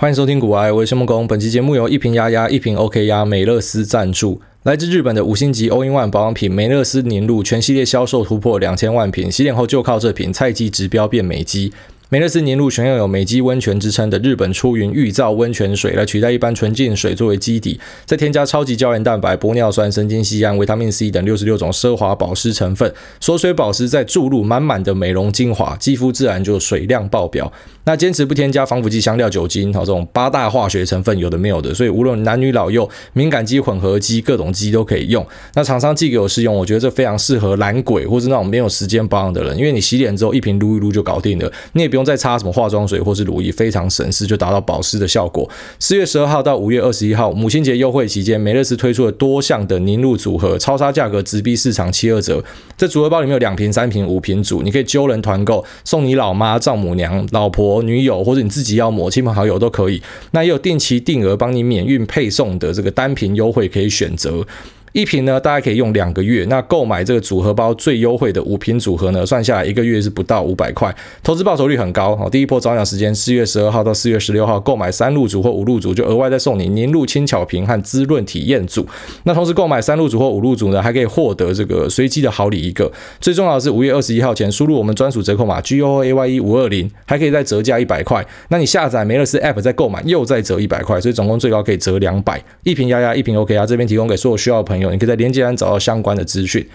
欢迎收听股癌，我是孟工。本期节目由一瓶鸭鸭、一瓶 OK 鸭美乐斯赞助。来自日本的五星级 All-in-One 保养品美乐斯凝露，全系列销售突破2000万瓶，洗脸后就靠这瓶，菜鸡指标变美肌。美乐斯凝露选用有美肌温泉之称的日本出云玉造温泉水来取代一般纯净水作为基底，再添加超级胶原蛋白、玻尿酸、神经酰胺、维他命 C 等66种奢华保湿成分，锁水保湿，再注入满满的美容精华，肌肤自然就水量爆表。那坚持不添加防腐剂、香料、酒精，这种8大化学成分有的没有的，所以无论男女老幼、敏感肌、混合肌、各种肌都可以用。那厂商寄给我试用，我觉得这非常适合懒鬼或是那种没有时间保养的人，因为你洗脸之后一瓶撸一撸就搞定了，你也不用再擦什么化妆水或是乳液，非常省事，就达到保湿的效果。4月12号到5月21号母亲节优惠期间，美乐斯推出了多项的凝露组合，超杀价格直逼市场72折。这组合包里面有2瓶、3瓶、5瓶组，你可以揪人团购，送你老妈、丈母娘、老婆、女友，或者你自己要抹，亲朋好友都可以。那也有定期定额帮你免运配送的这个单瓶优惠可以选择。一瓶呢，大概可以用2个月。那购买这个组合包最优惠的5瓶组合呢，算下来1个月是不到500块，投资报酬率很高。第一波早鸟时间4月12号到4月16号，购买3入组或5入组就额外再送你凝露轻巧瓶和滋润体验组。那同时购买3入组或5入组呢，还可以获得这个随机的好礼1个。最重要的是5月21号前输入我们专属折扣码 GOAYE520， 还可以再折价100块。那你下载美乐斯 App 再购买又再折100块，所以总共最高可以折200。一瓶鸭鸭、一瓶 OK 鸭这边提供给所有需要的朋友，你可以在连结栏找到相关的资讯。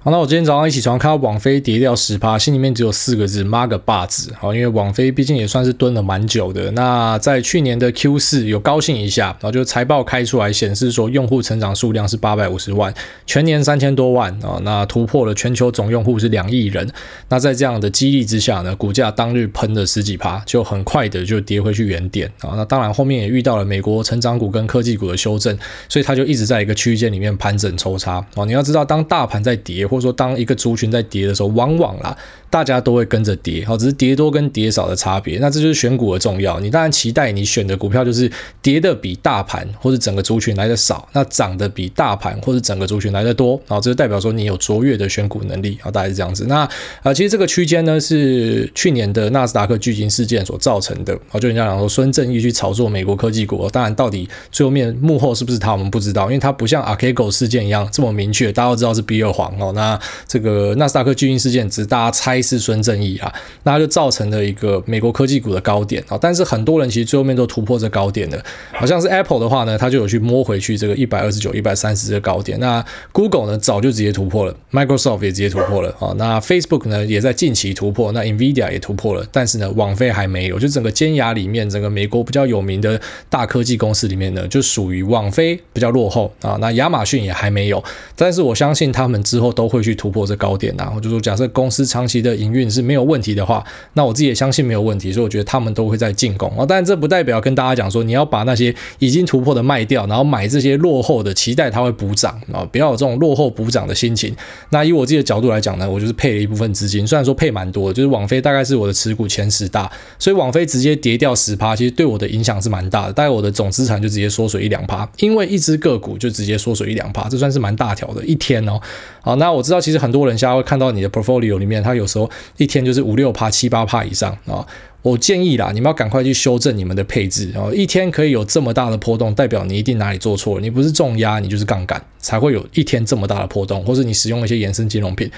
好，那我今天早上一起床看到网飞跌掉 10%， 心里面只有4个字，妈个巴子。好，因为网飞毕竟也算是蹲了蛮久的。那在去年的 Q4 有高兴一下，然后就财报开出来显示说用户成长数量是850万，全年3000多万啊，那突破了全球总用户是2亿人。那在这样的激励之下呢，股价当日喷了10几%，就很快的就跌回去原点啊。那当然后面也遇到了美国成长股跟科技股的修正，所以它就一直在一个区间里面盘整抽插啊。你要知道，当大盘在跌，或者说当一个族群在跌的时候，往往啦大家都会跟着跌，只是跌多跟跌少的差别。那这就是选股的重要，你当然期待你选的股票就是跌的比大盘或是整个族群来的少，那涨的比大盘或是整个族群来的多，这就代表说你有卓越的选股能力，大概是这样子。那其实这个区间呢，是去年的纳斯达克巨鲸事件所造成的，就人家讲说孙正义去炒作美国科技股，当然到底最后面幕后是不是他我们不知道，因为他不像 Archegos 事件一样这么明确，大家都知道是比尔黄。那这个纳斯达克巨鲸事件只是大家猜是孙正义啊，那他就造成了一个美国科技股的高点，但是很多人其实最后面都突破这高点了。好像是 Apple 的话呢，他就有去摸回去这个 129-130 的高点。那 Google 呢早就直接突破了， Microsoft 也直接突破了，那 Facebook 呢也在近期突破，那 NVIDIA 也突破了，但是呢网飞还没有。就整个尖牙里面，整个美国比较有名的大科技公司里面呢，就属于网飞比较落后啊。那亚马逊也还没有，但是我相信他们之后都会去突破这高点啊。我就说假设公司长期的营运是没有问题的话，那我自己也相信没有问题，所以我觉得他们都会在进攻。但这不代表跟大家讲说你要把那些已经突破的卖掉，然后买这些落后的，期待它会补涨，不要有这种落后补涨的心情。那以我自己的角度来讲呢，我就是配了一部分资金，虽然说配蛮多的，就是网飞大概是我的持股前10大，所以网飞直接跌掉 10%， 其实对我的影响是蛮大的，大概我的总资产就直接缩水 1-2%， 因为一只个股就直接缩水 1-2%， 这算是蛮大条的一天哦。好，那我知道其实很多人现在会看到你的 portfolio 里面，它有时候一天就是5-6%、7-8% 以上啊。我建议啦，你们要赶快去修正你们的配置，一天可以有这么大的波动，代表你一定哪里做错了，你不是重压你就是杠杆，才会有一天这么大的波动，或是你使用一些衍生金融品。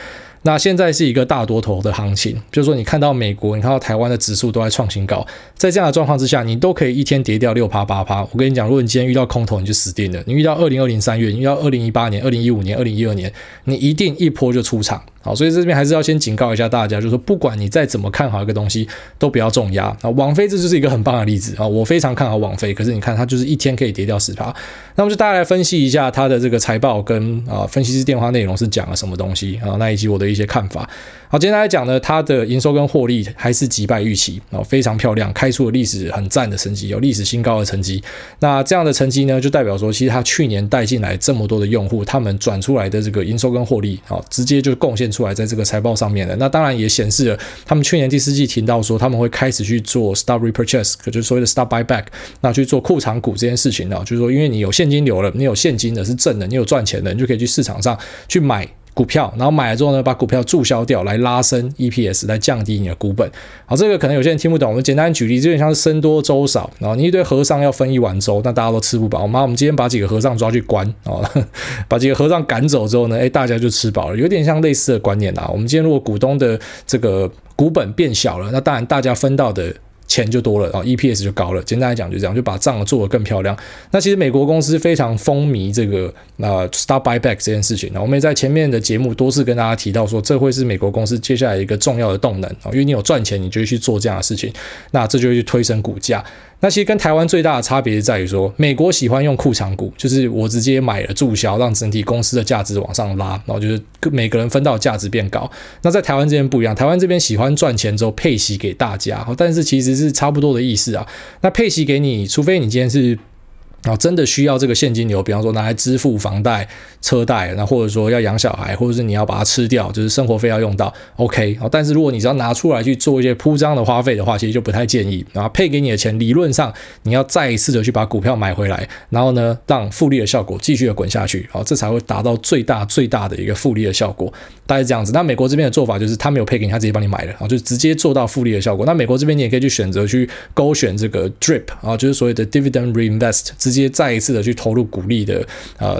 那现在是一个大多头的行情，就是说你看到美国，你看到台湾的指数都在创新高，在这样的状况之下，你都可以一天跌掉 6%、8%。 我跟你讲，如果你今天遇到空头，你就死定了。你遇到2020年3月，你遇到2018年、2015年、2012年，你一定一波就出场。好，所以这边还是要先警告一下大家，就是说不管你再怎么看好一个东西，都不要重压。网飞这就是一个很棒的例子，我非常看好网飞，可是你看它就是一天可以跌掉 10%。 那么就大家来分析一下它的这个财报跟分析师电话内容是讲了什么东西，那以及我的一些看法。好，今天来讲呢，它的营收跟获利还是击败预期，非常漂亮，开出了历史很赞的成绩，有历史新高的成绩。那这样的成绩呢，就代表说其实它去年带进来这么多的用户，他们转出来的这个营收跟获利直接就贡献出来在这个财报上面的。那当然也显示了他们去年第4季提到说他们会开始去做 stock repurchase， 就是所谓的 stock buyback， 那去做库藏股这件事情，就是说因为你有现金流了，你有现金的是正的，你有赚钱的，你就可以去市场上去买股票，然后买了之后呢把股票注销掉来拉升 EPS， 来降低你的股本。好，这个可能有些人听不懂，我们简单举例，有点像是僧多粥少，然后你一堆和尚要分一碗粥，但大家都吃不饱，我们今天把几个和尚抓去关，把几个和尚赶走之后呢，大家就吃饱了，有点像类似的观念啦。我们今天如果股东的这个股本变小了，那当然大家分到的钱就多了， EPS 就高了，简单来讲就这样，就把账做得更漂亮。那其实美国公司非常风靡这个stock buyback 这件事情，我们也在前面的节目多次跟大家提到说，这会是美国公司接下来一个重要的动能，因为你有赚钱你就会去做这样的事情，那这就会去推升股价。那其实跟台湾最大的差别是在于说，美国喜欢用库藏股，就是我直接买了注销，让整体公司的价值往上拉，然后就是每个人分到价值变高。那在台湾这边不一样，台湾这边喜欢赚钱之后配息给大家，但是其实是差不多的意思啊。那配息给你，除非你今天是真的需要这个现金流，比方说拿来支付房贷、车贷，或者说要养小孩，或者是你要把它吃掉，就是生活费要用到 OK， 但是如果你只要拿出来去做一些铺张的花费的话，其实就不太建议。然后配给你的钱理论上你要再一次的去把股票买回来，然后呢让复利的效果继续的滚下去，这才会达到最大最大的一个复利的效果，大概是这样子。那美国这边的做法就是他没有配给你，他直接帮你买了，就直接做到复利的效果。那美国这边你也可以去选择去勾选这个 DRIP， 就是所谓的 Dividend Reinvest， 直接再一次的去投入股利的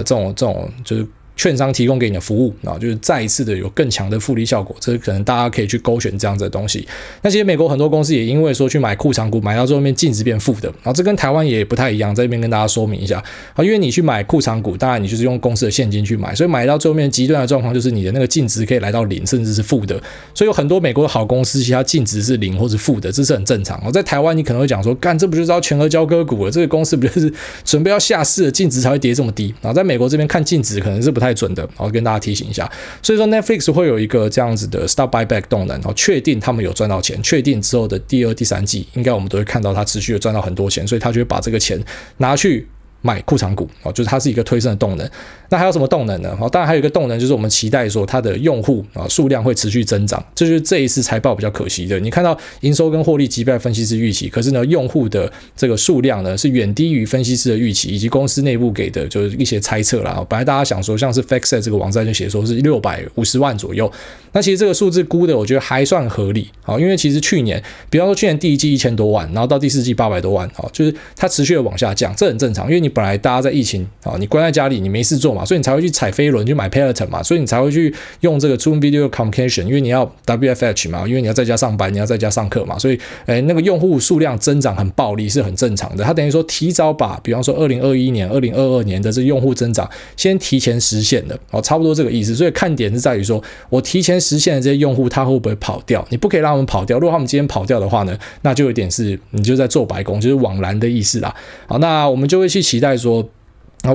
这种就是券商提供给你的服务，就是再一次的有更强的复利效果，这可能大家可以去勾选这样子的东西。那其实美国很多公司也因为说去买库藏股，买到最后面净值变负的，然后这跟台湾也不太一样，在这边跟大家说明一下。因为你去买库藏股，当然你就是用公司的现金去买，所以买到最后面极端的状况就是你的那个净值可以来到零，甚至是负的。所以有很多美国的好公司，其他净值是零或是负的，这是很正常。在台湾你可能会讲说，干这不就是要全额交割股了？这个公司不就是准备要下市了，净值才会跌这么低？然后在美国这边看净值可能是不太准的，然后跟大家提醒一下。所以说 Netflix 会有一个这样子的 stock buyback 动能，然后确定他们有赚到钱，确定之后的第二、第三季，应该我们都会看到他持续的赚到很多钱，所以他就会把这个钱拿去买库藏股，就是它是一个推升的动能。那还有什么动能呢？当然还有一个动能就是我们期待说它的用户数量会持续增长，这就是这一次财报比较可惜的。你看到营收跟获利击败分析师预期，可是呢用户的这个数量呢是远低于分析师的预期，以及公司内部给的就是一些猜测啦。本来大家想说像是 FactSet 这个网站就写说是650万左右，那其实这个数字估的我觉得还算合理，因为其实去年比方说去年第一季1000多万，然后到第四季800多万，就是它持续的往下降，这很正常，因为你本来大家在疫情你关在家里你没事做嘛，所以你才会去踩飞轮去买 Peloton 嘛，所以你才会去用这个 Zoom Video Communication， 因为你要 WFH 嘛，因为你要在家上班，你要在家上课嘛，所以那个用户数量增长很暴力是很正常的。它等于说提早把比方说2021年2022年的这用户增长先提前实现了，差不多这个意思。所以看点是在于说我提前实现的这些用户他会不会跑掉，你不可以让他们跑掉，如果他们今天跑掉的话呢，那就有点是你就在做白工，就是网蓝的意思啦。好，那我们就会去期待说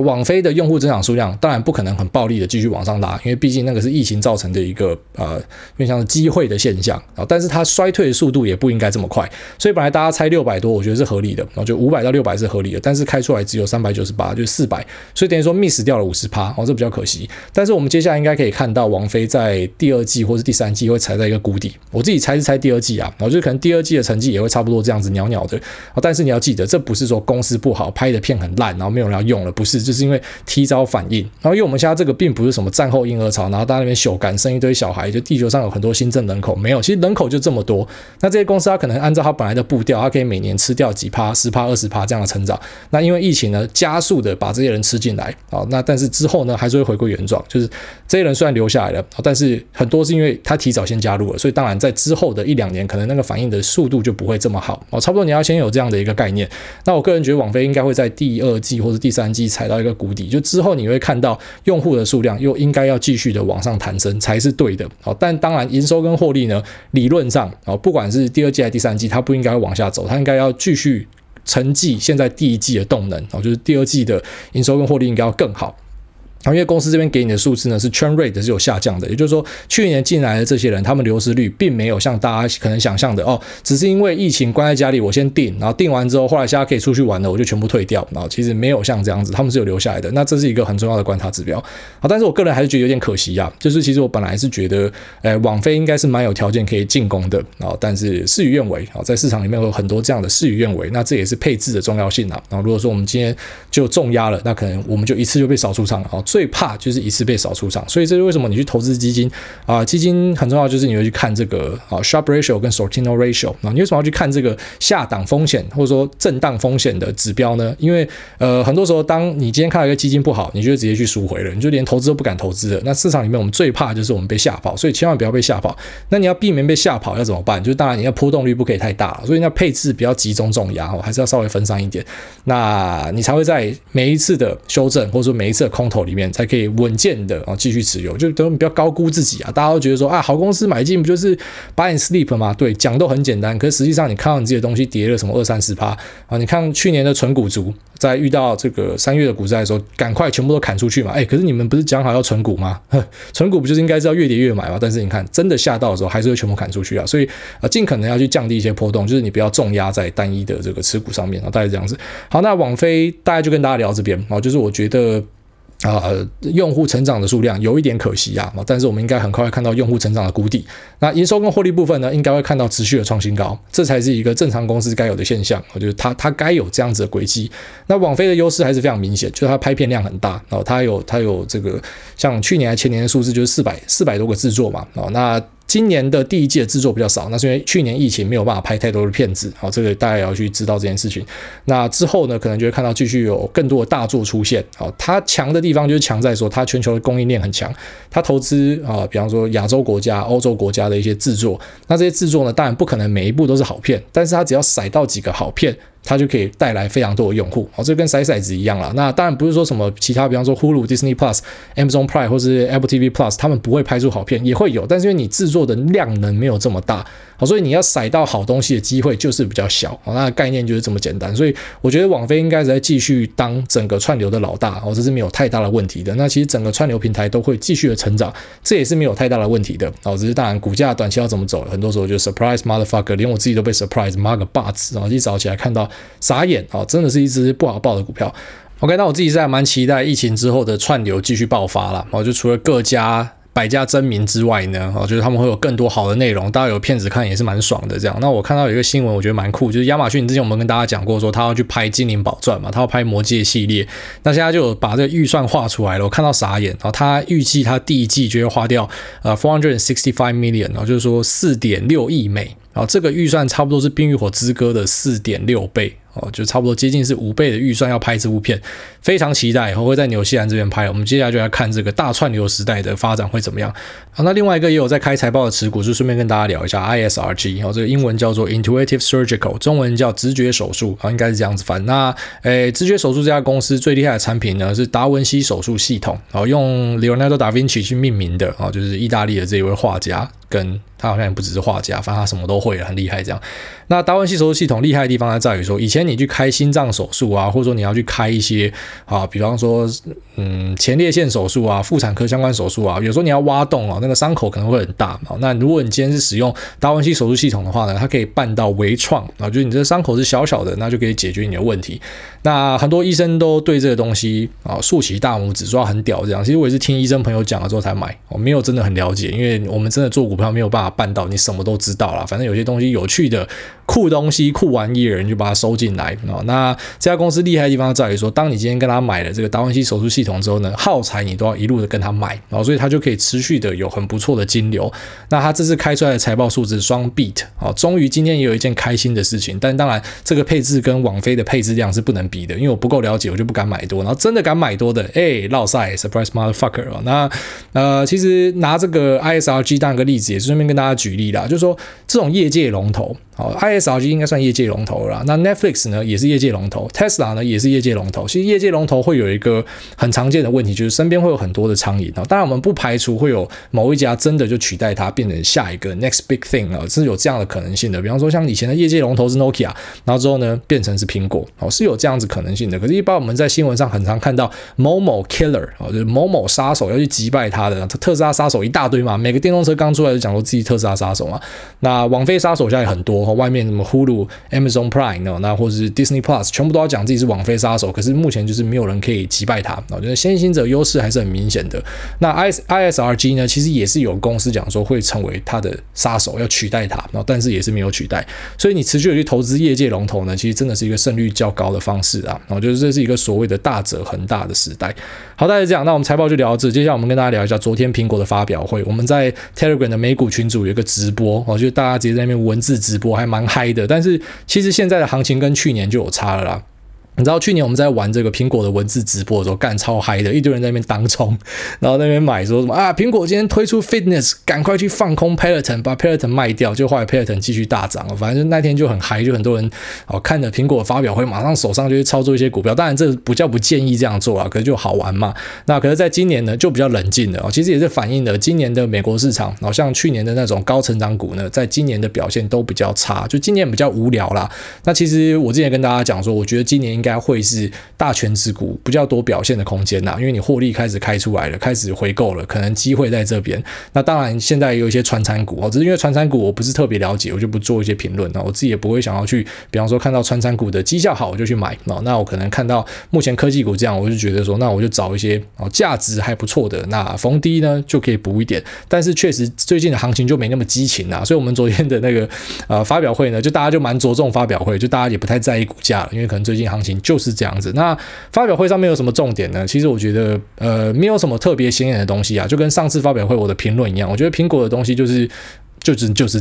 网飞的用户增长数量当然不可能很暴力的继续往上拉，因为毕竟那个是疫情造成的一个因为像是机会的现象，但是它衰退的速度也不应该这么快，所以本来大家猜600多我觉得是合理的，然后就500到600是合理的，但是开出来只有398，就是400，所以等于说 miss 掉了 50%， 这比较可惜。但是我们接下来应该可以看到网飞在第二季或是第三季会踩在一个谷底，我自己猜是猜第二季啊，然后就可能第二季的成绩也会差不多这样子袅袅的，但是你要记得这不是说公司不好，拍的片很烂然后没有人要用了，不是，就是因为提早反应。然后因为我们现在这个并不是什么战后婴儿潮，然后大家那边修改生一堆小孩，就地球上有很多新增人口，没有，其实人口就这么多，那这些公司它可能按照它本来的步调，它可以每年吃掉几%、10%、20% 这样的成长，那因为疫情呢加速的把这些人吃进来，那但是之后呢还是会回归原状，就是这些人虽然留下来了，但是很多是因为它提早先加入了，所以当然在之后的1-2年可能那个反应的速度就不会这么好，差不多你要先有这样的一个概念。那我个人觉得网飞应该会在第二季或是第三季踩到一个谷底，就之后你会看到用户的数量又应该要继续的往上弹升才是对的。但当然营收跟获利呢理论上不管是第二季还是第三季它不应该往下走，它应该要继续承继现在第一季的动能，就是第二季的营收跟获利应该要更好。因为公司这边给你的数字呢是 churn rate 是有下降的，也就是说去年进来的这些人他们流失率并没有像大家可能想象的只是因为疫情关在家里我先订，然后订完之后后来现在可以出去玩了我就全部退掉，然后其实没有像这样子，他们是有留下来的，那这是一个很重要的观察指标。好，但是我个人还是觉得有点可惜啊，就是其实我本来是觉得网飞应该是蛮有条件可以进攻的，但是事与愿违，在市场里面有很多这样的事与愿违，那这也是配置的重要性啊。然后如果说我们今天就重压了，那可能我们就一次就被扫出场，最怕就是一次被扫出场，所以这是为什么你去投资基金啊，基金很重要，就是你会去看这个啊 Sharp Ratio 跟 Sortino Ratio 啊，你为什么要去看这个下档风险或者说震荡风险的指标呢？因为很多时候当你今天看到一个基金不好，你就直接去赎回了，你就连投资都不敢投资了。那市场里面我们最怕就是我们被吓跑，所以千万不要被吓跑。那你要避免被吓跑要怎么办？就当然你要波动率不可以太大，所以那配置比较集中重压，还是要稍微分散一点，那你才会在每一次的修正或者说每一次的空头里面才可以稳健的继续持有。就等你不要高估自己啊，大家都觉得说啊，好公司买进不就是 buy and sleep 吗？对，讲都很简单，可是实际上你看到你自己的东西跌了什么 2-30% 啊，你看去年的纯股族在遇到这个三月的股灾的时候赶快全部都砍出去嘛，可是你们不是讲好要纯股吗？纯股不就是应该是要越跌越买吗？但是你看真的下到的时候还是会全部砍出去啊，所以尽可能要去降低一些波动，就是你不要重压在单一的这个持股上面啊，大概这样子。好，那网飞大概就跟大家聊这边啊，就是我觉得用户成长的数量有一点可惜啊，但是我们应该很快会看到用户成长的谷底。那营收跟获利部分呢，应该会看到持续的创新高，这才是一个正常公司该有的现象，就是它该有这样子的轨迹。那网飞的优势还是非常明显，就是它拍片量很大，它有这个像去年还前年的数字就是400多个制作嘛，那今年的第一季的制作比较少，那是因为去年疫情没有办法拍太多的片子，好，这个大家也要去知道这件事情。那之后呢，可能就会看到继续有更多的大作出现。好，它强的地方就是强在说它全球的供应链很强，它投资比方说亚洲国家、欧洲国家的一些制作，那这些制作呢，当然不可能每一部都是好片，但是它只要甩到几个好片，它就可以带来非常多的用户，这跟骰子一样啦。那当然不是说什么其他，比方说 Hulu、Disney Plus、Amazon Prime 或是 Apple TV Plus， 他们不会拍出好片，也会有，但是因为你制作的量能没有这么大，所以你要骰到好东西的机会就是比较小，那概念就是这么简单。所以我觉得网飞应该在继续当整个串流的老大，这是没有太大的问题的。那其实整个串流平台都会继续的成长，这也是没有太大的问题的。只是当然股价短期要怎么走，很多时候就 surprise motherfucker， 连我自己都被 surprise 妈个 buts， 一早起来看到傻眼啊，真的是一只不好抱的股票。OK， 那我自己是还蛮期待疫情之后的串流继续爆发啦，就除了各家百家争鸣之外呢，就是他们会有更多好的内容，大家有片子看也是蛮爽的这样。那我看到有一个新闻我觉得蛮酷，就是亚马逊之前我们跟大家讲过说他要去拍精灵宝钻嘛，他要拍魔戒系列，那现在就把这个预算画出来了，我看到傻眼。然后他预计他第一季就会花掉465 million， 然后就是说 4.6 亿美，然后这个预算差不多是冰与火之歌的 4.6 倍，就差不多接近是5倍的预算要拍这部片，非常期待以后会在纽西兰这边拍。我们接下来就来看这个大串流时代的发展会怎么样。好，那另外一个也有在开财报的持股，就顺便跟大家聊一下 ISRG， 这个英文叫做 Intuitive Surgical， 中文叫直觉手术，应该是这样子翻。那直觉手术这家公司最厉害的产品呢是达文西手术系统，用 Leonardo da Vinci 去命名的，就是意大利的这一位画家，跟他好像也不只是画家，反正他什么都会，很厉害这样。那达文西手术系统厉害的地方在于说，以前你去开心脏手术啊，或者说你要去开一些比方说前列腺手术啊、妇产科相关手术啊，有时候你要挖洞那个伤口可能会很大。那如果你今天是使用达文西手术系统的话呢，它可以办到微创，就是你这伤口是小小的，那就可以解决你的问题。那很多医生都对这个东西竖起大拇指，说很屌这样。其实我也是听医生朋友讲了之后才买，我没有真的很了解，因为我们真的做股票没有办法办到你什么都知道啦。反正有些东西有趣的、酷东西、酷玩意儿，你就把它收进来。那这家公司厉害的地方在于说，当你今天跟他买了这个达文西手术系统之后呢，耗材你都要一路的跟他买，所以他就可以持续的有很不错的金流。那他这次开出来的财报数字双 beat， 终于今天也有一件开心的事情。但当然这个配置跟网飞的配置量是不能比的，因为我不够了解，我就不敢买多。然后真的敢买多的落赛 surprise motherfucker。 那其实拿这个 ISRG 当一个例子，也是顺便跟大家举例啦，就是说这种业界龙头ISRG 应该算业界龙头了啦。那 Netflix 呢也是业界龙头， Tesla 呢也是业界龙头。其实业界龙头会有一个很常见的问题，就是身边会有很多的苍蝇。当然我们不排除会有某一家真的就取代它，变成下一个 next big thing， 是有这样的可能性的。比方说像以前的业界龙头是 Nokia， 然后之后呢变成是苹果，是有这样子可能性的。可是一般我们在新闻上很常看到某某 killer， 就是某某杀手要去击败他的，特斯拉杀手一大堆嘛，每个电动车刚出来就讲说自己特斯拉杀手嘛。那网飞杀手现在很多，外面什么 Hulu、Amazon Prime 那或是 Disney Plus 全部都要讲自己是网飞杀手，可是目前就是没有人可以击败它，我觉得先行者优势还是很明显的。那 ISRG 呢，其实也是有公司讲说会成为它的杀手，要取代它，但是也是没有取代，所以你持续的去投资业界龙头呢，其实真的是一个胜率较高的方式啊，我觉得这是一个所谓的大者恒大的时代。好，大家这样，那我们财报就聊到这，接下来我们跟大家聊一下昨天苹果的发表会。我们在 Telegram 的美股群组有一个直播，我觉得大家直接在那边文字直播还蛮嗨的，但是其实现在的行情跟去年就有差了啦。你知道去年我们在玩这个苹果的文字直播的时候，干超嗨的，一堆人在那边当冲，然后在那边买说什么啊，苹果今天推出 Fitness， 赶快去放空 Peloton， 把 Peloton 卖掉，就后来 Peloton 继续大涨，反正那天就很嗨，就很多人看着苹果发表会，马上手上就去操作一些股票。当然这不叫不建议这样做啊，可是就好玩嘛。那可是在今年呢，就比较冷静了，其实也是反映了今年的美国市场，像去年的那种高成长股呢，在今年的表现都比较差，就今年比较无聊啦。那其实我之前跟大家讲说，我觉得今年应该会是大权值股比较多表现的空间啦，因为你获利开始开出来了，开始回购了，可能机会在这边。那当然现在也有一些传产股，只是因为传产股我不是特别了解，我就不做一些评论，我自己也不会想要去，比方说看到传产股的绩效好我就去买，那我可能看到目前科技股这样，我就觉得说那我就找一些价值还不错的，那逢低呢就可以补一点。但是确实最近的行情就没那么激情啦，所以我们昨天的那个发表会呢，就大家就蛮着重发表会，就大家也不太在意股价了，因为可能最近行情就是这样子。那发表会上面有什么重点呢？其实我觉得没有什么特别显眼的东西啊，就跟上次发表会我的评论一样，我觉得苹果的东西就是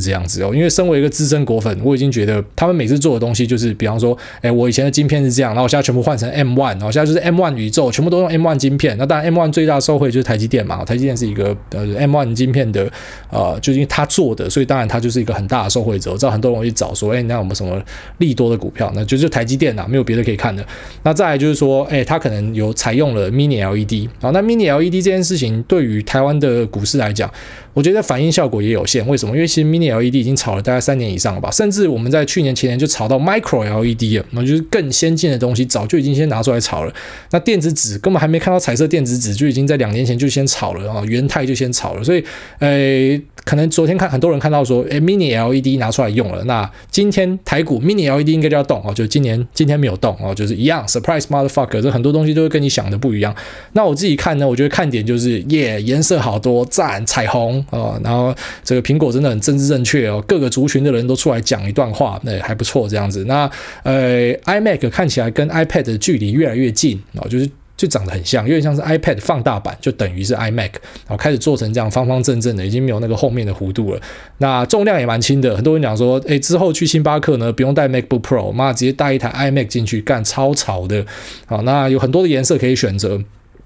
这样子因为身为一个资深果粉，我已经觉得他们每次做的东西就是，比方说，我以前的晶片是这样，然后我现在全部换成 M1， 然后现在就是 M1 宇宙，全部都用 M1 晶片。那当然 M1 最大的受惠就是台积电嘛，台积电是一个M1 晶片的就因为他做的，所以当然他就是一个很大的受惠者。我知道很多人会找说，那我们什么利多的股票，那就是台积电啊，没有别的可以看的。那再来就是说，他可能有采用了 mini LED， 好，那 mini LED 这件事情对于台湾的股市来讲，我觉得反应效果也有限。为什么？因为其实 mini LED 已经炒了大概3年以上了吧，甚至我们在去年前年就炒到 micro LED 了，就是更先进的东西早就已经先拿出来炒了。那电子纸根本还没看到彩色电子纸就已经在2年前就先炒了，元太就先炒了。所以可能昨天看很多人看到说mini LED 拿出来用了，那今天台股 mini LED 应该就要动，就今天没有动，就是一样 surprise motherfucker， 这很多东西都会跟你想的不一样。那我自己看呢，我觉得看点就是耶，颜色好多赞彩虹然后这个苹果真的很政治正确各个族群的人都出来讲一段话，那还不错这样子。那iMac 看起来跟 iPad 的距离越来越近，就长得很像，有点像是 iPad 放大版，就等于是 iMac， 然后开始做成这样方方正正的，已经没有那个后面的弧度了。那重量也蛮轻的，很多人讲说之后去星巴克呢不用带 MacBook Pro， 妈直接带一台 iMac 进去，干超潮的。好，那有很多的颜色可以选择，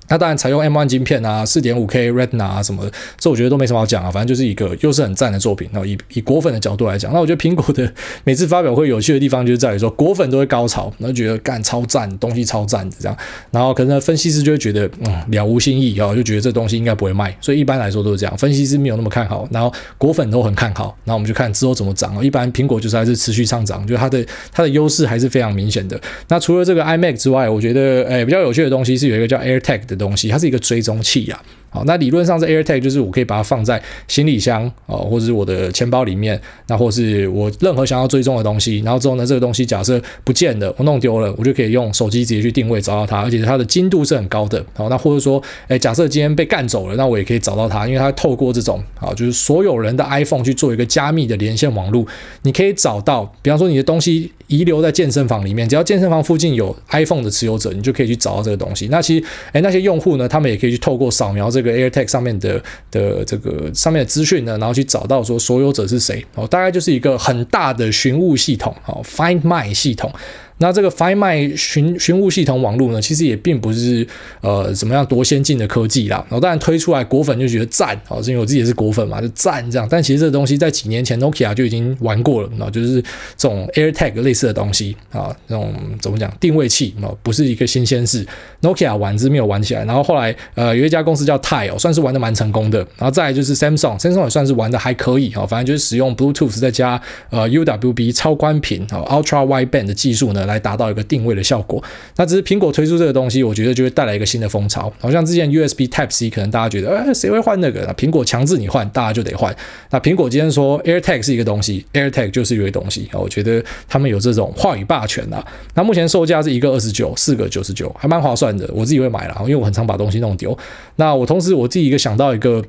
那当然采用 M1 晶片啊 4.5K Retina 啊什么的，这我觉得都没什么好讲啊，反正就是一个又是很赞的作品。然后以果粉的角度来讲，那我觉得苹果的每次发表会有趣的地方就是在于说，果粉都会高潮，然后觉得干超赞，东西超赞的这样，然后可能分析师就会觉得了无新意就觉得这东西应该不会卖，所以一般来说都是这样，分析师没有那么看好，然后果粉都很看好，然后我们就看之后怎么涨一般苹果就是还是持续上涨，就它的优势还是非常明显的。那除了这个 iMac 之外，我觉得比较有趣的东西是有一个叫 AirTag 的东西，它是一个追踪器啊。好，那理论上是 AirTag 就是我可以把它放在行李箱或是我的钱包里面，那或是我任何想要追踪的东西，然后之后呢这个东西假设不见了，我弄丢了，我就可以用手机直接去定位找到它，而且它的精度是很高的。好，那或者说假设今天被干走了，那我也可以找到它，因为它透过这种就是所有人的 iPhone 去做一个加密的连线网路，你可以找到比方说你的东西遗留在健身房里面，只要健身房附近有 iPhone 的持有者，你就可以去找到这个东西。那其实那些用户呢，他们也可以去透过扫描这个 AirTag 上面的这个上面的资讯呢，然后去找到说所有者是谁大概就是一个很大的寻物系统Find My 系统。那这个 Find My 寻物系统网络呢，其实也并不是怎么样多先进的科技啦。然后当然推出来果粉就觉得赞是因为我自己也是果粉嘛，就赞这样。但其实这个东西在几年前 Nokia 就已经玩过了，然后就是这种 AirTag 类似的东西那种怎么讲定位器不是一个新鲜事。Nokia 玩是没有玩起来，然后后来有一家公司叫 Tile 算是玩的蛮成功的，然后再来就是 Samsung 也算是玩的还可以反正就是使用 Bluetooth 再加UWB 超宽频 Ultra Wideband 的技术呢，来达到一个定位的效果。那只是苹果推出这个东西，我觉得就会带来一个新的风潮。好像之前 USB Type C 可能大家觉得谁会换那个，苹果强制你换大家就得换。那苹果今天说 AirTag 是一个东西， AirTag 就是一个东西，我觉得他们有这种话语霸权啊。那目前售价是1个29，4个99，还蛮划算的，我自己会买啦，因为我很常把东西弄丢。那我同时我自己一个想到一个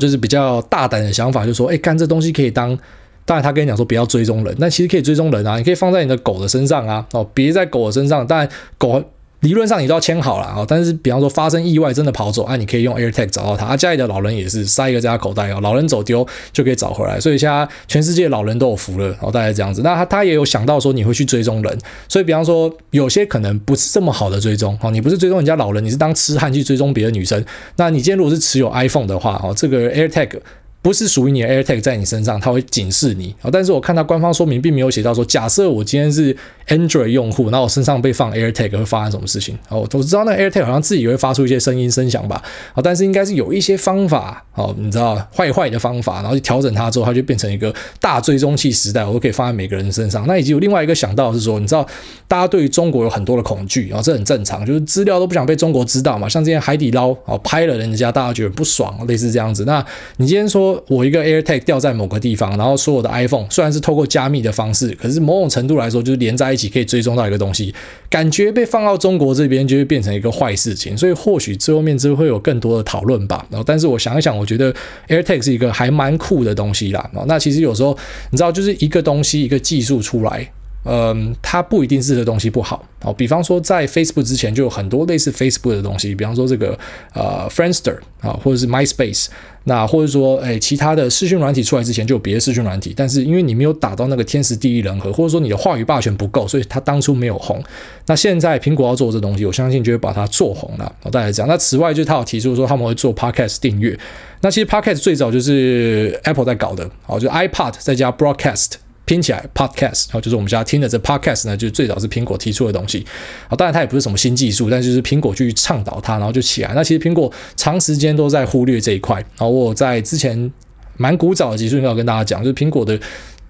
就是比较大胆的想法，就是说干这东西可以当，当然他跟你讲说不要追踪人，但其实可以追踪人啊，你可以放在你的狗的身上啊，别在狗的身上，当然狗理论上你都要签好了啊，但是比方说发生意外真的跑走啊，你可以用 AirTag 找到他啊。家里的老人也是塞一个在他口袋啊，老人走丢就可以找回来，所以现在全世界老人都有福了，然后大概这样子。那 他也有想到说你会去追踪人，所以比方说有些可能不是这么好的追踪，你不是追踪人家老人，你是当痴汉去追踪别的女生。那你今天如果是持有 iPhone 的话，这个 AirTag不是属于你的 AirTag 在你身上，它会警示你。但是我看它官方说明并没有写到说，假设我今天是 Android 用户，那我身上被放 AirTag 会发生什么事情。我都知道那 AirTag 好像自己也会发出一些声音声响吧，但是应该是有一些方法，你知道坏的方法，然后去调整它之后，它就变成一个大追踪器时代，我都可以放在每个人身上。那以及有另外一个想到的是说，你知道大家对于中国有很多的恐惧，这很正常，就是资料都不想被中国知道嘛。像之前海底捞拍了人家，大家觉得不爽，类似这样子。那你今天说我一个 AirTag 掉在某个地方，然后所有的 iPhone 虽然是透过加密的方式，可是某种程度来说就是连在一起可以追踪到一个东西，感觉被放到中国这边就会变成一个坏事情，所以或许最后面就会有更多的讨论吧。但是我想一想，我觉得 AirTag 是一个还蛮酷的东西啦。那其实有时候你知道，就是一个东西一个技术出来，它不一定是这东西不好。比方说在 Facebook 之前就有很多类似 Facebook 的东西，比方说这个Friendster 或者是 MySpace， 那或者说其他的视讯软体出来之前就有别的视讯软体，但是因为你没有打到那个天时地利人和，或者说你的话语霸权不够，所以它当初没有红。那现在苹果要做这东西，我相信就会把它做红了，大概这样。那此外就是他有提出说他们会做 Podcast 订阅，那其实 Podcast 最早就是 Apple 在搞的，就是 iPod 再加 Broadcast拼起来 podcast， 就是我们现在听的这 podcast 呢，就是最早是苹果提出的东西。当然它也不是什么新技术，但就是苹果去倡导它，然后就起来。那其实苹果长时间都在忽略这一块。我在之前蛮古早的集数要跟大家讲，就是苹果的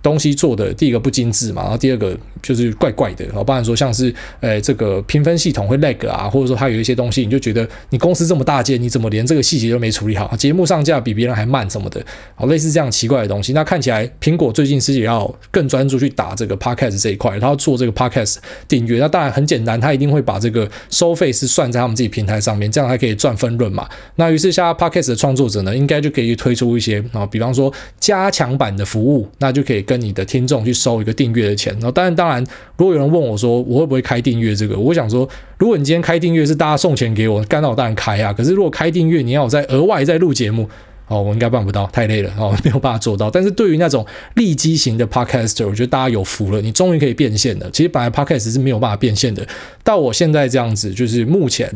东西做的第一个不精致嘛，然后第二个就是怪怪的，包含说像是这个评分系统会 lag 啊，或者说它有一些东西你就觉得你公司这么大件，你怎么连这个细节都没处理好，节目上架比别人还慢什么的，类似这样奇怪的东西。那看起来苹果最近是也要更专注去打这个 podcast 这一块，它要做这个 podcast 订阅。那当然很简单，它一定会把这个收费是算在他们自己平台上面，这样还可以赚分润嘛。那于是下 podcast 的创作者呢，应该就可以推出一些比方说加强版的服务，那就可以跟你的听众去收一个订阅的钱。当然如果有人问我说我会不会开订阅这个，我想说如果你今天开订阅是大家送钱给我，干到我当然开啊。可是如果开订阅你要我再额外再录节目，我应该办不到，太累了，没有办法做到。但是对于那种利基型的 podcaster， 我觉得大家有福了，你终于可以变现了。其实本来 podcast 是没有办法变现的，到我现在这样子，就是目前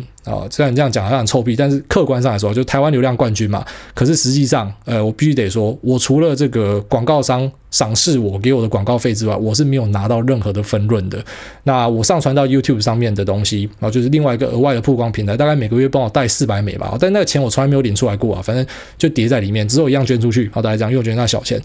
虽然这样讲好像很臭屁，但是客观上来说，就台湾流量冠军嘛。可是实际上，我必须得说，我除了这个广告商赏识我给我的广告费之外，我是没有拿到任何的分润的。那我上传到 YouTube 上面的东西，就是另外一个额外的曝光平台，大概每个月帮我带$400吧，但那个钱我从来没有领出来过啊，反正就叠在里面，只有一样捐出去。大家讲又捐那小钱。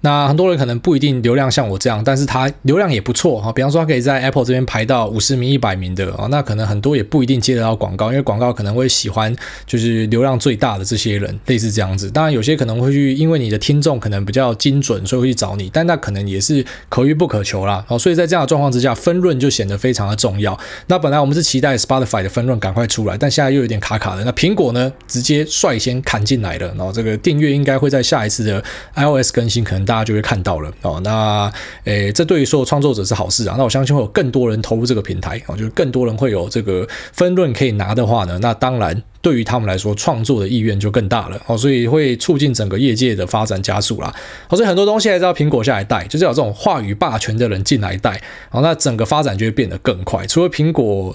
那很多人可能不一定流量像我这样，但是他流量也不错，比方说他可以在 Apple 这边排到50名、100名的，那可能很多也不一定接得到广告，因为广告可能会喜欢就是流量最大的这些人，类似这样子。当然有些可能会去，因为你的听众可能比较精准，所以会去找你，但那可能也是可遇不可求啦。所以在这样的状况之下，分润就显得非常的重要。那本来我们是期待 Spotify 的分润赶快出来，但现在又有点卡卡的。那苹果呢，直接率先砍进来了，然后这个订阅应该会在下一次的 iOS 更新可能大家就会看到了。那这对于所有创作者是好事啊。那我相信会有更多人投入这个平台，就是更多人会有这个分润可以拿的话呢，那当然对于他们来说，创作的意愿就更大了，所以会促进整个业界的发展加速啦。所以很多东西还是要苹果下来带，就是有这种话语霸权的人进来带，那整个发展就会变得更快。除了苹果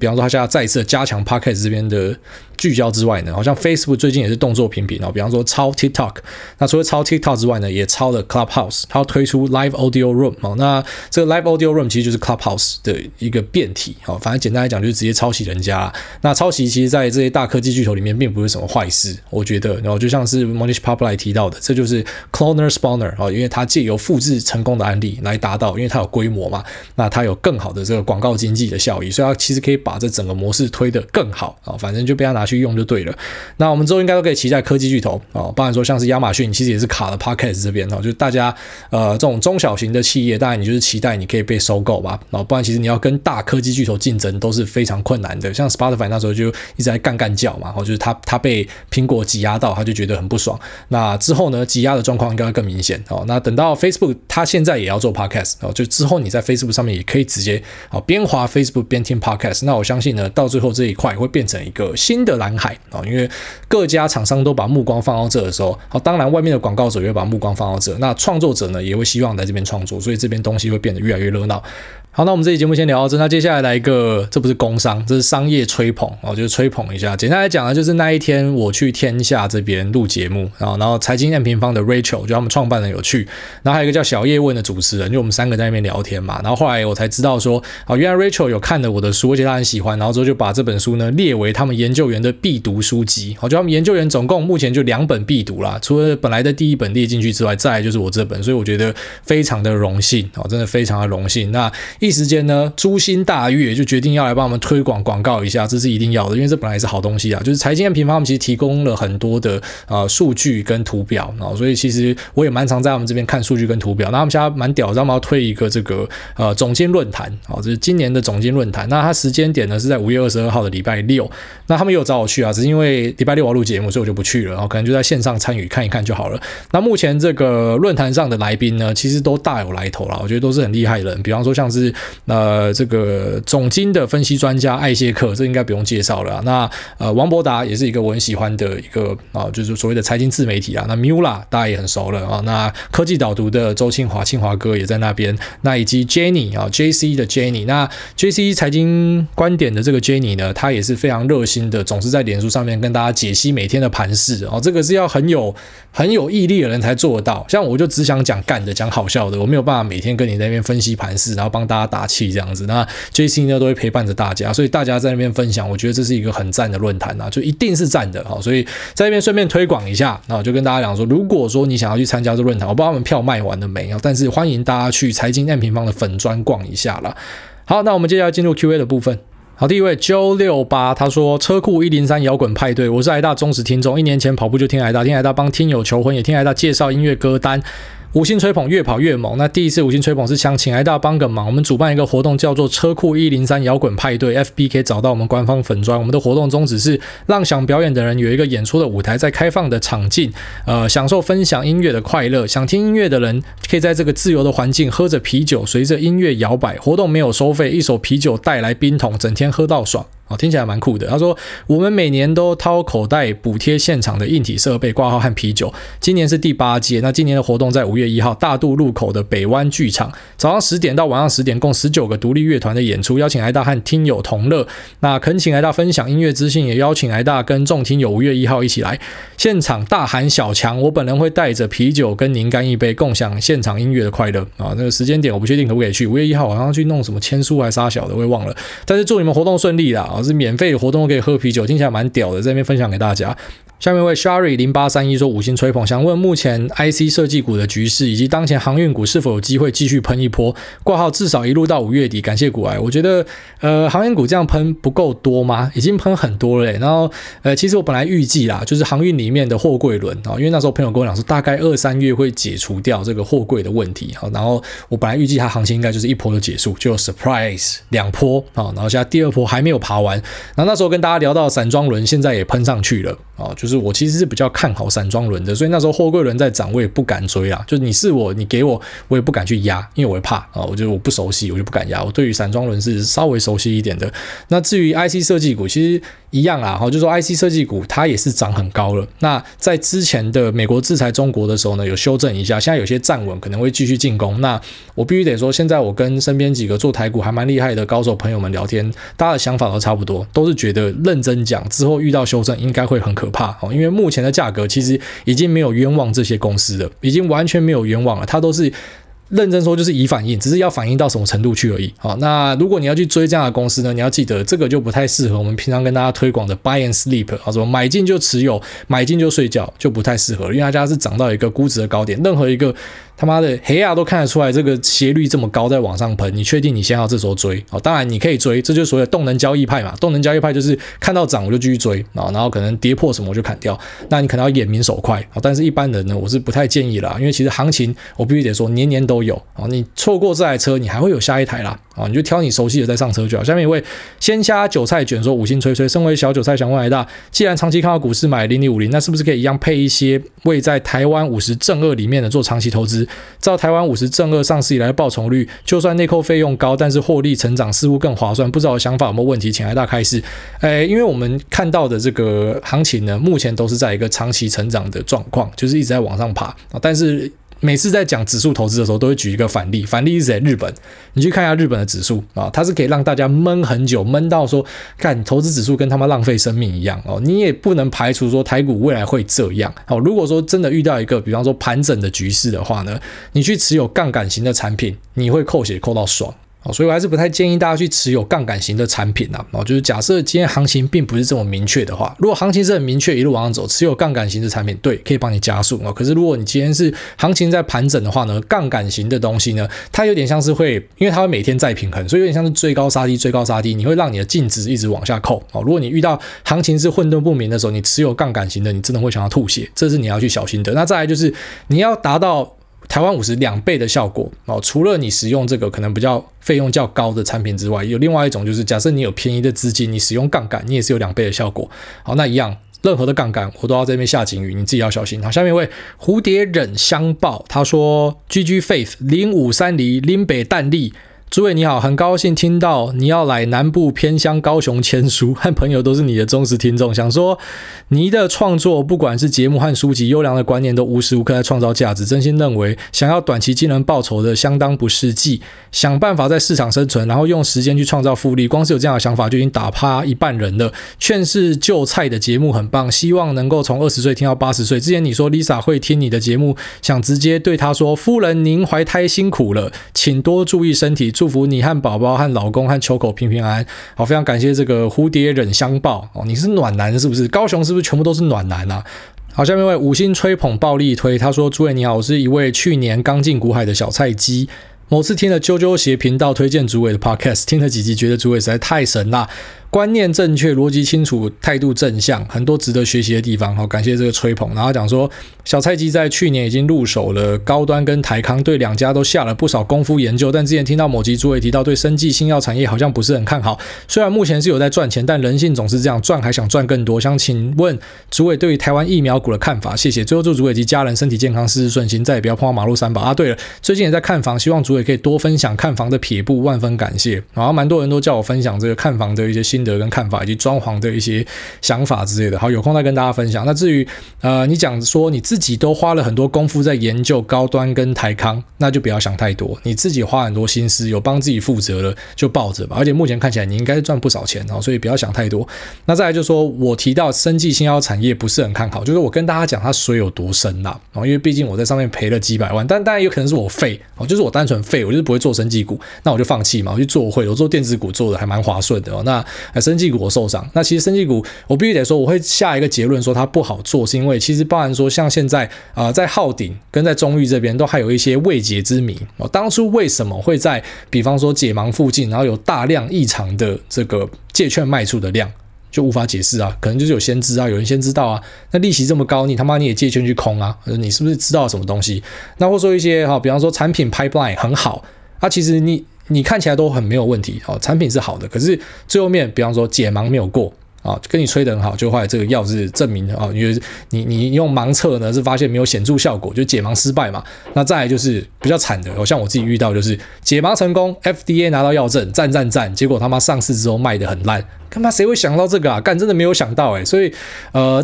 比方说他现在再一次的加强 Podcast 这边的聚焦之外呢，好像 Facebook 最近也是动作频频，比方说抄 TikTok， 那除了抄 TikTok 之外呢，也抄了 Clubhouse， 它要推出 Live Audio Room， 那这个 Live Audio Room 其实就是 Clubhouse 的一个变体，反正简单来讲就是直接抄袭人家。那抄袭其实在这些大科技巨头里面并不是什么坏事，我觉得，然后就像是 Monish Populi 提到的，这就是 Cloner Spawner， 因为它借由复制成功的案例来达到，因为它有规模嘛，那它有更好的这个广告经济的效益，所以它其实可以把这整个模式推得更好，反正就被它拿去用就对了。那我们之后应该都可以期待科技巨头，包含说像是亚马逊其实也是卡了 Podcast 这边，就是大家这种中小型的企业，当然你就是期待你可以被收购吧，不然其实你要跟大科技巨头竞争都是非常困难的。像 Spotify 那时候就一直在干叫嘛，就是 他被苹果挤压到，他就觉得很不爽。那之后呢，挤压的状况应该会更明显。那等到 Facebook 他现在也要做 Podcast， 就之后你在 Facebook 上面也可以直接边滑 Facebook 边听 Podcast。那我相信呢，到最后这一块会变成一个新的蓝海，因为各家厂商都把目光放到这的时候，当然外面的广告者也会把目光放到这，那创作者呢也会希望来这边创作，所以这边东西会变得越来越热闹。好，那我们这期节目先聊到这，那接下来来一个，这不是工商，这是商业吹捧，就是吹捧一下。简单来讲呢，就是那一天我去天下这边录节目，然后财经 M 平方的 Rachel 就他们创办人有去，然后还有一个叫小叶问的主持人，就我们三个在那边聊天嘛，然后后来我才知道说，原来 Rachel 有看了我的书，而且他很喜欢，然后之后就把这本书呢列为他们研究员的必读书籍，就他们研究员总共目前就2本必读啦，除了本来的第一本列进去之外，再来就是我这本，所以我觉得非常的荣幸，真的非常的荣幸。那一时间呢，诛心大悦，就决定要来帮我们推广广告一下，这是一定要的，因为这本来是好东西啊。就是财经 M 平方他们其实提供了很多的数据跟图表，所以其实我也蛮常在他们这边看数据跟图表。那他们现在蛮屌，他们要推一个这个总经论坛，这是今年的总经论坛。那它时间点呢是在5月22号的礼拜六。那他们有找我去啊，只是因为礼拜六我要录节目，所以我就不去了，然后可能就在线上参与看一看就好了。那目前这个论坛上的来宾呢，其实都大有来头啦，我觉得都是很厉害的人，比方说像是这个总经的分析专家艾谢克，这应该不用介绍了啊。那王博达也是一个我很喜欢的一个就是所谓的财经自媒体啊。那 Mula 大家也很熟了啊。那科技导读的周清华，清华哥也在那边。那以及 Jenny 啊 ，JC 的 Jenny， 那 JC 财经观点的这个 Jenny 呢，她也是非常热心的，总是在脸书上面跟大家解析每天的盘势啊。这个是要很有毅力的人才做得到。像我就只想讲干的，讲好笑的，我没有办法每天跟你在那边分析盘势，然后帮大家打气这样子。那 JC 呢都会陪伴着大家，所以大家在那边分享，我觉得这是一个很赞的论坛啊，就一定是赞的。所以在那边顺便推广一下，那我就跟大家讲说，如果说你想要去参加这论坛，我不知道他们票卖完了没有，但是欢迎大家去财经 M 平方的粉专逛一下啦。好，那我们接下来进入 Q&A 的部分。好，第一位 968， 他说车库103摇滚派对，我是挨大忠实听众，1年前跑步就听挨大，听挨大帮听友求婚，也听挨大介绍音乐歌单，五星吹捧越跑越猛。那第一次五星吹捧是想请挨大帮个忙，我们主办一个活动叫做车库103摇滚派对 FB， 可以找到我们官方粉专。我们的活动宗旨是让想表演的人有一个演出的舞台，在开放的场境享受分享音乐的快乐，想听音乐的人可以在这个自由的环境喝着啤酒，随着音乐摇摆。活动没有收费，一手啤酒带来冰桶，整天喝到爽，听起来蛮酷的。他说我们每年都掏口袋补贴现场的硬体设备、挂号和啤酒，今年是第8届。那今年的活动在5月1号大肚路口的北湾剧场，早上10点到晚上10点，共19个独立乐团的演出，邀请挨大和听友同乐。那恳请挨大分享音乐资讯，也邀请挨大跟众听友5月1号一起来现场大喊小强，我本人会带着啤酒跟您干一杯，共享现场音乐的快乐啊。那个时间点我不确定可不可以去，5月1号好像去弄什么签书还杀小的，我也忘了，但是祝你们活动顺利啦，是免费活动可以喝啤酒，听起来蛮屌的，在那边分享给大家。下面一位 Shari0831 说五星吹捧，想问目前 IC 设计股的局势，以及当前航运股是否有机会继续喷一波，挂号至少一路到5月底，感谢股癌。我觉得航运股这样喷不够多吗？已经喷很多了。然后其实我本来预计啦，就是航运里面的货柜轮，因为那时候朋友跟我讲说大概2-3月会解除掉这个货柜的问题，然后我本来预计它行情应该就是一波就结束，就 surprise 2波，然后现在第2波还没有爬完，玩。那时候跟大家聊到散装轮现在也喷上去了、哦、就是我其实是比较看好散装轮的，所以那时候货柜轮在涨我也不敢追啦，就是你是我你给我我也不敢去压，因为我会怕、哦、我不熟悉我就不敢压，我对于散装轮是稍微熟悉一点的。那至于 IC 设计股其实一样啊，就是说 IC 设计股它也是涨很高了，那在之前的美国制裁中国的时候呢有修正一下，现在有些站稳可能会继续进攻。那我必须得说现在我跟身边几个做台股还蛮厉害的高手朋友们聊天，大家的想法都差不多，都是觉得认真讲之后遇到修正应该会很可怕、哦、因为目前的价格其实已经没有冤枉这些公司了，已经完全没有冤枉了，它都是认真说就是以反应，只是要反应到什么程度去而已。好，那如果你要去追这样的公司呢，你要记得这个就不太适合我们平常跟大家推广的 buy and sleep， 什么买进就持有买进就睡觉就不太适合，因为大家是涨到一个估值的高点，任何一个他妈的黑啊都看得出来这个斜率这么高在往上喷，你确定你先要这时候追、哦、当然你可以追，这就是所谓的动能交易派嘛。动能交易派就是看到涨我就继续追、哦、然后可能跌破什么我就砍掉，那你可能要眼明手快、哦、但是一般人呢我是不太建议啦，因为其实行情我必须得说年年都有、哦、你错过这台车你还会有下一台啦、哦、你就挑你熟悉的再上车就好。下面一位鲜虾韭菜卷说五星吹吹，身为小韭菜想问海大，既然长期看到股市买0050，那是不是可以一样配一些位在台湾50正2里面的做长期投资？照台湾50正2上市以来的报酬率，就算内扣费用高，但是获利成长似乎更划算，不知道我想法有没有问题，请来大开示。因为我们看到的这个行情呢，目前都是在一个长期成长的状况，就是一直在往上爬，但是每次在讲指数投资的时候都会举一个反例，反例是谁？日本。你去看一下日本的指数、哦、它是可以让大家闷很久，闷到说看投资指数跟他们浪费生命一样、哦、你也不能排除说台股未来会这样、哦、如果说真的遇到一个比方说盘整的局势的话呢，你去持有杠杆型的产品你会扣血扣到爽，所以我还是不太建议大家去持有杠杆型的产品啊。就是假设今天行情并不是这么明确的话，如果行情是很明确一路往上走，持有杠杆型的产品对可以帮你加速，可是如果你今天是行情在盘整的话呢，杠杆型的东西呢它有点像是会，因为它会每天再平衡，所以有点像是追高杀低追高杀低，你会让你的净值一直往下扣。如果你遇到行情是混沌不明的时候，你持有杠杆型的你真的会想要吐血，这是你要去小心的。那再来就是你要达到台湾50两倍的效果、哦、除了你使用这个可能比较费用较高的产品之外，有另外一种就是假设你有便宜的资金，你使用杠杆你也是有两倍的效果。好，那一样任何的杠杆我都要在这边下警语，你自己要小心。好，下面一位蝴蝶忍相报，他说 GG Faith 0530林北淡利，诸位你好，很高兴听到你要来南部偏乡高雄签书，和朋友都是你的忠实听众，想说你的创作不管是节目和书籍，优良的观念都无时无刻在创造价值，真心认为想要短期惊人报酬的相当不实际，想办法在市场生存，然后用时间去创造复利，光是有这样的想法就已经打趴一半人了。劝世救菜的节目很棒，希望能够从20岁听到80岁。之前你说 Lisa 会听你的节目，想直接对她说夫人您怀胎辛苦了，请多注意身体，祝福你和宝宝和老公和秋口平平安安。好，非常感谢这个蝴蝶忍相报、哦、你是暖男是不是？高雄是不是全部都是暖男啊？好，下面一位五星吹捧暴力推，他说诸位你好，我是一位去年刚进股海的小菜鸡，某次听了啾啾鞋频道推荐主委的 podcast， 听了几集觉得主委实在太神啦，观念正确，逻辑清楚，态度正向，很多值得学习的地方。好，感谢这个吹捧。然后讲说小菜鸡在去年已经入手了高端跟台康，对两家都下了不少功夫研究，但之前听到某集主委提到对生技新药产业好像不是很看好，虽然目前是有在赚钱，但人性总是这样，赚还想赚更多，想请问主委对于台湾疫苗股的看法，谢谢。最后祝主委及家人身体健康，事事顺心，再也不要碰到马路三宝啊。对了，最近也在看房，希望主委可以多分享看房的撇步，万分感谢。然后蛮多人都叫我分享这个看房的一些新跟看法以及装潢的一些想法之类的，好，有空再跟大家分享。那至于你讲说你自己都花了很多功夫在研究高端跟台康，那就不要想太多，你自己花很多心思，有帮自己负责了就抱着吧，而且目前看起来你应该赚不少钱、哦、所以不要想太多。那再来就是说我提到生技新药产业不是很看好，就是我跟大家讲它水有多深啦、啊哦、因为毕竟我在上面赔了几百万，但当然有可能是我废、哦、就是我单纯废，我就是不会做生技股，那我就放弃嘛，我去做我做电子股做的还蛮划算的、哦、那生技股我受伤，那其实生技股我必须得说我会下一个结论说它不好做，是因为其实包含说像现在、在浩鼎跟在中裕这边都还有一些未解之谜、哦、当初为什么会在比方说解盲附近然后有大量异常的这个借券卖出的量就无法解释啊，可能就是有先知啊，有人先知道啊，那利息这么高，你他妈你也借券去空啊，你是不是知道什么东西？那或说一些、哦、比方说产品 pipeline 很好啊，其实你你看起来都很没有问题、哦、产品是好的，可是最后面比方说解盲没有过啊、哦，跟你吹得很好，就后来这个药是证明啊、哦，因为你用盲测呢是发现没有显著效果，就解盲失败嘛。那再来就是比较惨的、哦，像我自己遇到就是解盲成功 ，FDA 拿到药证，赞，结果他妈上市之后卖得很烂，干嘛谁会想到这个啊？干真的没有想到哎、欸，所以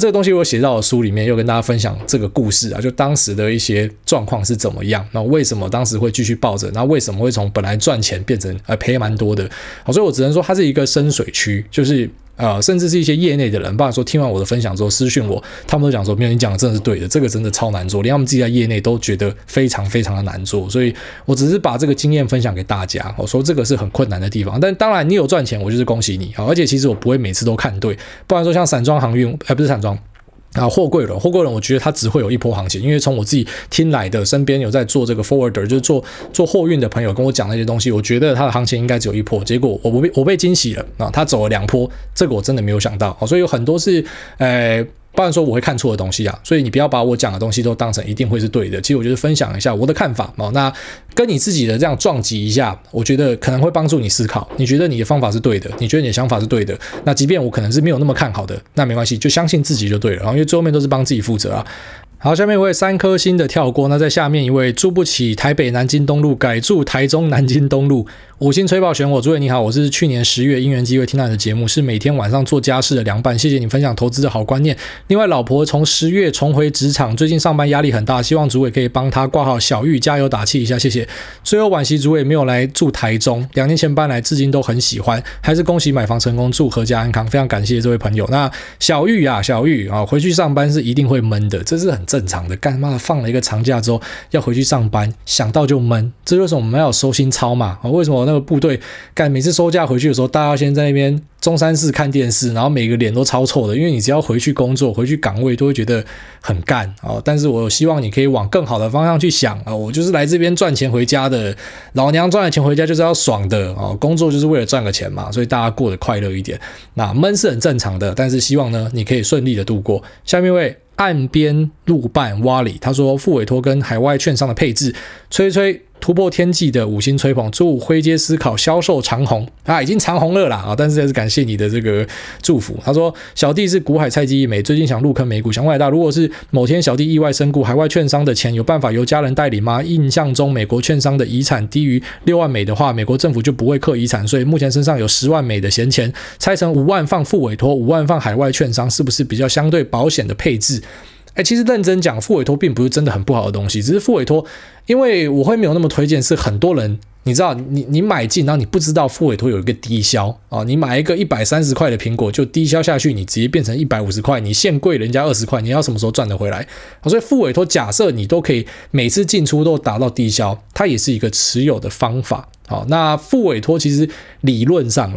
这个东西我写到的书里面又跟大家分享这个故事啊，就当时的一些状况是怎么样，那为什么当时会继续抱着，那为什么会从本来赚钱变成赔蛮多的，好，所以我只能说它是一个深水区，就是。甚至是一些业内的人，包括说听完我的分享之后私讯我，他们都讲说没有，你讲的真的是对的，这个真的超难做，连他们自己在业内都觉得非常非常的难做，所以我只是把这个经验分享给大家，我说这个是很困难的地方，但当然你有赚钱我就是恭喜你，而且其实我不会每次都看对，不然说像散装航运，不是散装啊，货柜人，我觉得它只会有一波行情，因为从我自己听来的，身边有在做这个 forwarder， 就是做货运的朋友跟我讲那些东西，我觉得它的行情应该只有一波，结果我被惊喜了啊，它走了两波，这个我真的没有想到，所以有很多是不然说我会看错的东西啊，所以你不要把我讲的东西都当成一定会是对的，其实我就是分享一下我的看法、哦、那跟你自己的这样撞击一下，我觉得可能会帮助你思考，你觉得你的方法是对的，你觉得你的想法是对的，那即便我可能是没有那么看好的，那没关系，就相信自己就对了，然后因为最后面都是帮自己负责啊。好，下面一位3颗星的跳过，那在下面一位住不起台北南京东路，改住台中南京东路，5星吹爆选我，诸位你好，我是去年10月因缘机会听到你的节目，是每天晚上做家事的凉拌，谢谢你分享投资的好观念，另外老婆从10月重回职场，最近上班压力很大，希望诸位可以帮她挂号小玉加油打气一下，谢谢，最后惋惜诸位没有来住台中，2年前搬来至今都很喜欢，还是恭喜买房成功，祝阖家安康，非常感谢这位朋友。那小玉啊，回去上班是一定会闷的，这是很正常的，干嘛放了一个长假之后要回去上班，想到就闷，这就是我们要有收心操嘛、哦、为什么那个部队干每次收假回去的时候，大家先在那边中山室看电视，然后每个脸都超臭的，因为你只要回去工作回去岗位都会觉得很干、哦、但是我希望你可以往更好的方向去想、哦、我就是来这边赚钱回家的，老娘赚了钱回家就是要爽的、哦、工作就是为了赚个钱嘛，所以大家过得快乐一点，那闷是很正常的，但是希望呢你可以顺利的度过。下面一位岸边路伴挖里，他说副委托跟海外券商的配置，吹突破天际的5星吹捧，祝灰阶思考销售长红啊，已经长红了啦，但是还是感谢你的这个祝福。他说小弟是股海菜鸡一枚，最近想入坑美股，想问一下如果是某天小弟意外身故，海外券商的钱有办法由家人代理吗？印象中美国券商的遗产低于6万美的话，美国政府就不会课遗产，所以目前身上有10万美的闲钱，拆成5万放副委托，5万放海外券商，是不是比较相对保险的配置？其实认真讲，副委托并不是真的很不好的东西，只是副委托因为我会没有那么推荐，是很多人你知道 你买进然后你不知道副委托有一个低消、哦、你买一个130块的苹果就低消下去，你直接变成150块，你现贵人家20块，你要什么时候赚得回来、哦、所以副委托假设你都可以每次进出都达到低消，它也是一个持有的方法、哦、那副委托其实理论上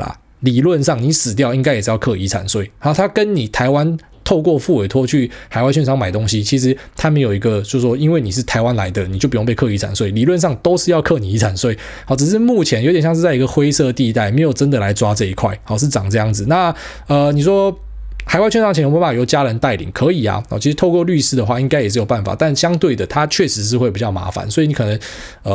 你死掉应该也是要课遗产税，它跟你台湾透过副委托去海外券商买东西，其实他们有一个就是说因为你是台湾来的你就不用被课遗产税，理论上都是要课你遗产税，好，只是目前有点像是在一个灰色地带，没有真的来抓这一块，好，是长这样子。那你说海外券商钱有办法由家人带领，可以啊，其实透过律师的话应该也是有办法，但相对的它确实是会比较麻烦，所以你可能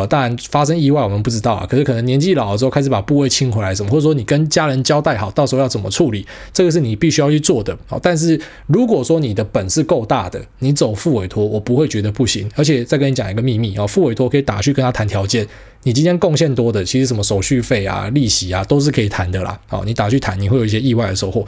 当然发生意外我们不知道啊，可是可能年纪老了之后开始把部位清回来什么，或者说你跟家人交代好到时候要怎么处理，这个是你必须要去做的。好，但是如果说你的本事够大的，你走副委托我不会觉得不行，而且再跟你讲一个秘密，副委托可以打去跟他谈条件，你今天贡献多的其实什么手续费啊利息啊都是可以谈的啦，好，你打去谈你会有一些意外的收获。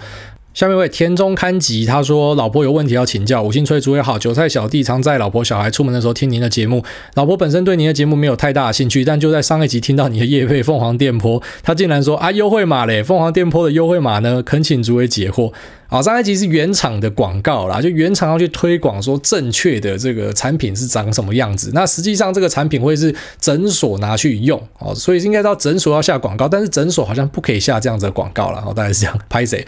下面一位田中堪吉，他说老婆有问题要请教，5星吹主也好，韭菜小弟常在老婆小孩出门的时候听您的节目，老婆本身对您的节目没有太大的兴趣，但就在上一集听到你的业配凤凰电波，他竟然说啊优惠码咧，凤凰电波的优惠码呢，恳请主也解惑。好，上一集是原厂的广告啦，就原厂要去推广说正确的这个产品是长什么样子，那实际上这个产品会是诊所拿去用、哦、所以应该到诊所要下广告，但是诊所好像不可以下这样子的广告啦、哦、大概是这样，拍谁。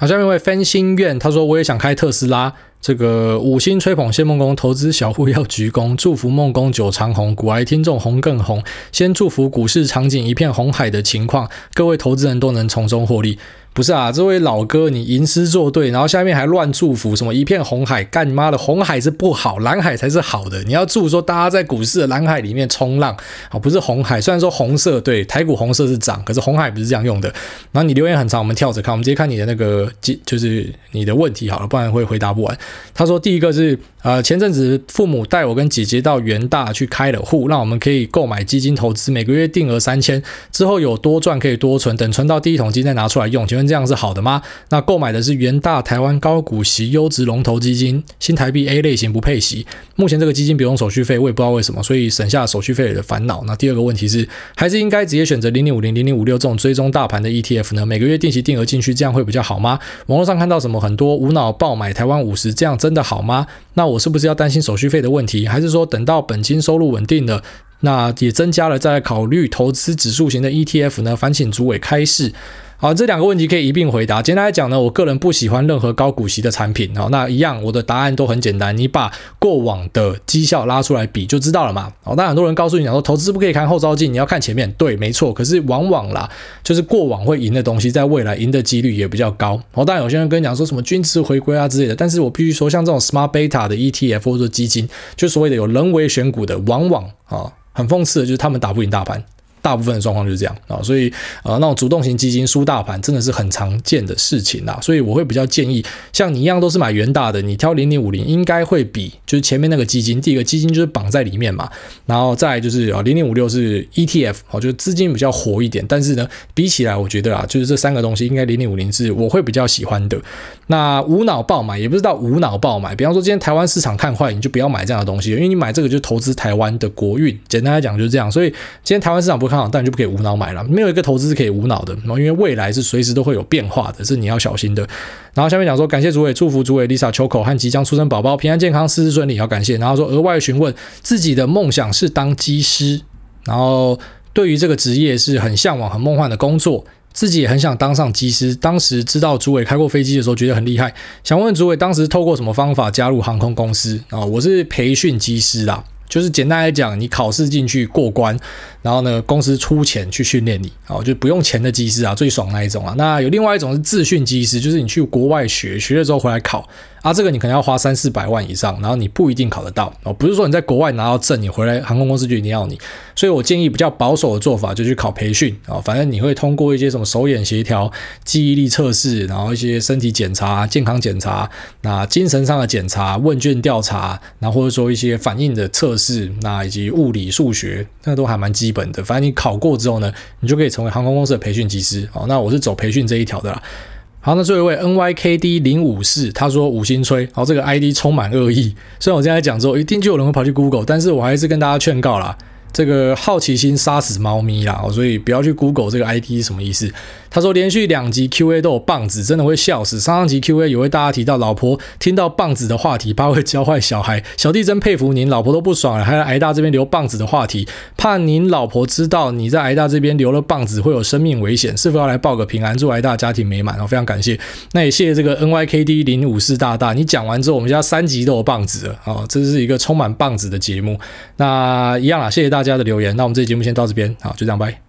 好，下面一位分心愿，他说我也想开特斯拉，这个五星吹捧谢梦工，投资小户要鞠躬，祝福梦工久长红，股癌听众红更红，先祝福股市场景一片红海的情况，各位投资人都能从中获利。不是啊，这位老哥你吟诗作对，然后下面还乱祝福什么一片红海，干你妈的，红海是不好，蓝海才是好的，你要祝说大家在股市的蓝海里面冲浪，不是红海。虽然说红色，对，台股红色是涨，可是红海不是这样用的。然后你留言很长，我们跳着看，我们直接看你的那个就是你的问题好了，不然会回答不完。他说第一个是前阵子父母带我跟姐姐到元大去开了户，让我们可以购买基金投资，每个月定额3000，之后有多赚可以多存，等存到第一桶金再拿出来用，请问这样是好的吗？那购买的是元大台湾高股息优质龙头基金，新台币 A 类型，不配息，目前这个基金不用手续费，我也不知道为什么，所以省下手续费的烦恼。那第二个问题是还是应该直接选择 0050、0056 这种追踪大盘的 ETF 呢？每个月定期定额进去，这样会比较好吗？网络上看到什么很多无脑爆买台湾50，这样真的好吗？那我是不是要担心手续费的问题，还是说等到本金收入稳定了，那也增加了再来考虑投资指数型的 ETF 呢？烦请主委开示。好，这两个问题可以一并回答。简单来讲呢，我个人不喜欢任何高股息的产品。好，那一样我的答案都很简单，你把过往的绩效拉出来比就知道了嘛。好，那很多人告诉你讲说投资不可以看后照镜，你要看前面，对，没错。可是往往啦，就是过往会赢的东西，在未来赢的几率也比较高。好，当然有些人跟你讲说什么均值回归啊之类的，但是我必须说，像这种 Smart Beta 的 ETF 或者基金，就所谓的有人为选股的，往往很讽刺的就是他们打不赢大盘。大部分的状况就是这样啊，所以那种主动型基金输大盘真的是很常见的事情啦，所以我会比较建议，像你一样都是买元大的，你挑0050应该会比就是前面那个基金，第一个基金就是绑在里面嘛，然后再来就是0056是 ETF， 就是资金比较活一点，但是呢，比起来我觉得啦，就是这三个东西应该0050是我会比较喜欢的。那无脑爆买也不是到无脑爆买，比方说今天台湾市场看坏，你就不要买这样的东西，因为你买这个就投资台湾的国运，简单来讲就是这样。所以今天台湾市场不看好，但你就不可以无脑买了，没有一个投资是可以无脑的，因为未来是随时都会有变化的，是你要小心的。然后下面讲说感谢主委，祝福主委 Lisa 秋口和即将出生宝宝平安健康事事顺利，要感谢。然后说额外询问自己的梦想是当机师，然后对于这个职业是很向往很梦幻的工作，自己也很想当上机师，当时知道主委开过飞机的时候觉得很厉害，想问主委当时透过什么方法加入航空公司啊？我是培训机师啦，就是简单来讲，你考试进去过关，然后呢，公司出钱去训练你，就不用钱的机师啊，最爽那一种啊。那有另外一种是自训机师，就是你去国外学，学了之后回来考啊，这个你可能要花300-400万以上，然后你不一定考得到哦。不是说你在国外拿到证，你回来航空公司就一定要你。所以我建议比较保守的做法，就去考培训啊，反正你会通过一些什么手眼协调、记忆力测试，然后一些身体检查、健康检查、那精神上的检查、问卷调查，然后或者说一些反应的测试。那以及物理数学那都还蛮基本的，反正你考过之后呢，你就可以成为航空公司的培训技师。好，那我是走培训这一条的啦。好，那最后一位 NYKD054 他说五星吹，好，这个 ID 充满恶意，虽然我现在讲之后一定就有人会跑去 Google， 但是我还是跟大家劝告啦，这个好奇心杀死猫咪啦，所以不要去 Google 这个 ID 是什么意思。他说连续2集 QA 都有棒子，真的会笑死。上上集 QA 有位大家提到老婆听到棒子的话题怕会教坏小孩，小弟真佩服您，老婆都不爽了，还在挨大这边留棒子的话题，怕您老婆知道你在挨大这边留了棒子会有生命危险，是否要来报个平安，祝挨大家庭美满。非常感谢，那也谢谢这个 NYKD054 大大，你讲完之后我们家3集都有棒子了，这是一个充满棒子的节目。那一样啦，谢谢大家的留言，那我们这期节目先到这边，好，就这样，拜。